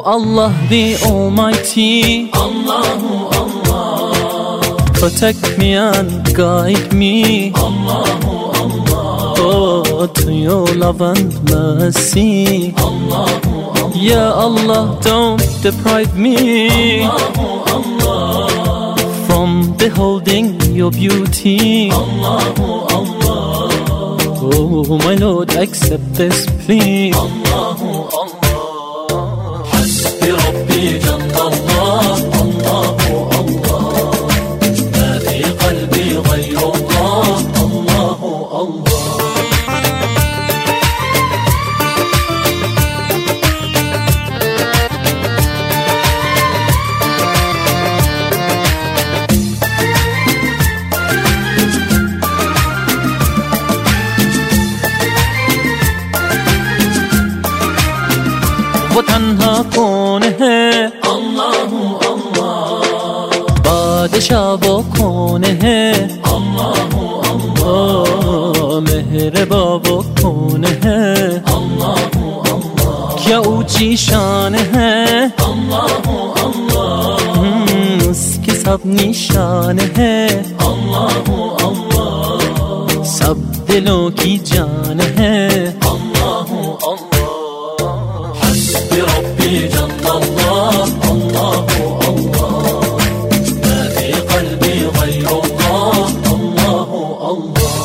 Allah, the Almighty. Allahu Allah. Protect me and guide me. Allahu Allah. Oh, to your love and mercy. Allahu Allah. Ya Allah, don't deprive me. Allahu Allah. From beholding your beauty. Allahu Allah. Oh, my Lord, accept this plea. Allahu Allah. वो तन्हा कौन है अल्लाहु अल्लाह बादशाह वो कौन है अल्लाहु अल्लाह मेहरबान वो कौन है अल्लाहु अल्लाह क्या ऊंची शान है अल्लाहु अल्लाह उसकी सब निशान है अल्लाहु अल्लाह सब दिलों की जान है अल्लाहु अल्लाह ربي جل الله الله الله ما في قلبي غير الله الله الله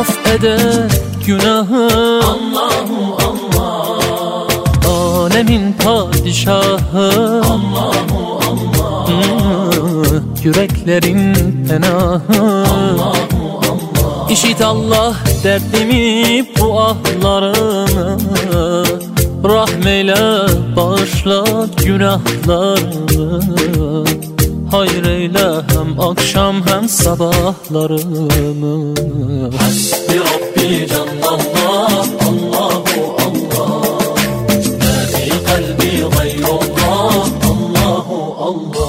أفقد گناهم الله الله عالمین padişahı الله الله yüreklerin penahı الله الله İşit Allah derdimi bu ahlarımı rahmeyle bağışla günahlarımı hayreyle hem akşam hem sabahlarımı Hasbi Rabbi Cellallah Allahu Allah Ma fi kalbi gayrullah Allahu Allah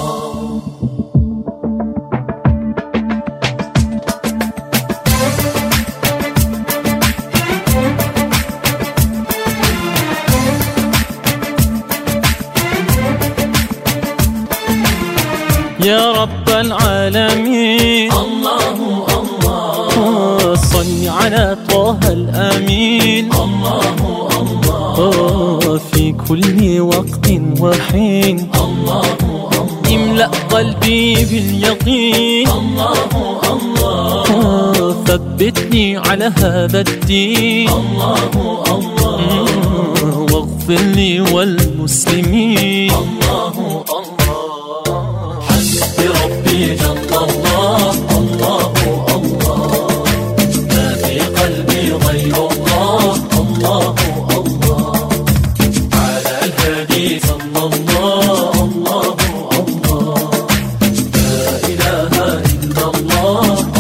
يا رب العالمين الله الله صل على طه الأمين الله الله في كل وقت وحين الله الله املأ قلبي باليقين الله الله ثبتني على هذا الدين الله الله واغفر لي والمسلمين الله الله ربي جل الله الله الله ما في قلبي غير الله الله الله على الهادي صلى الله الله الله لا إله إلا الله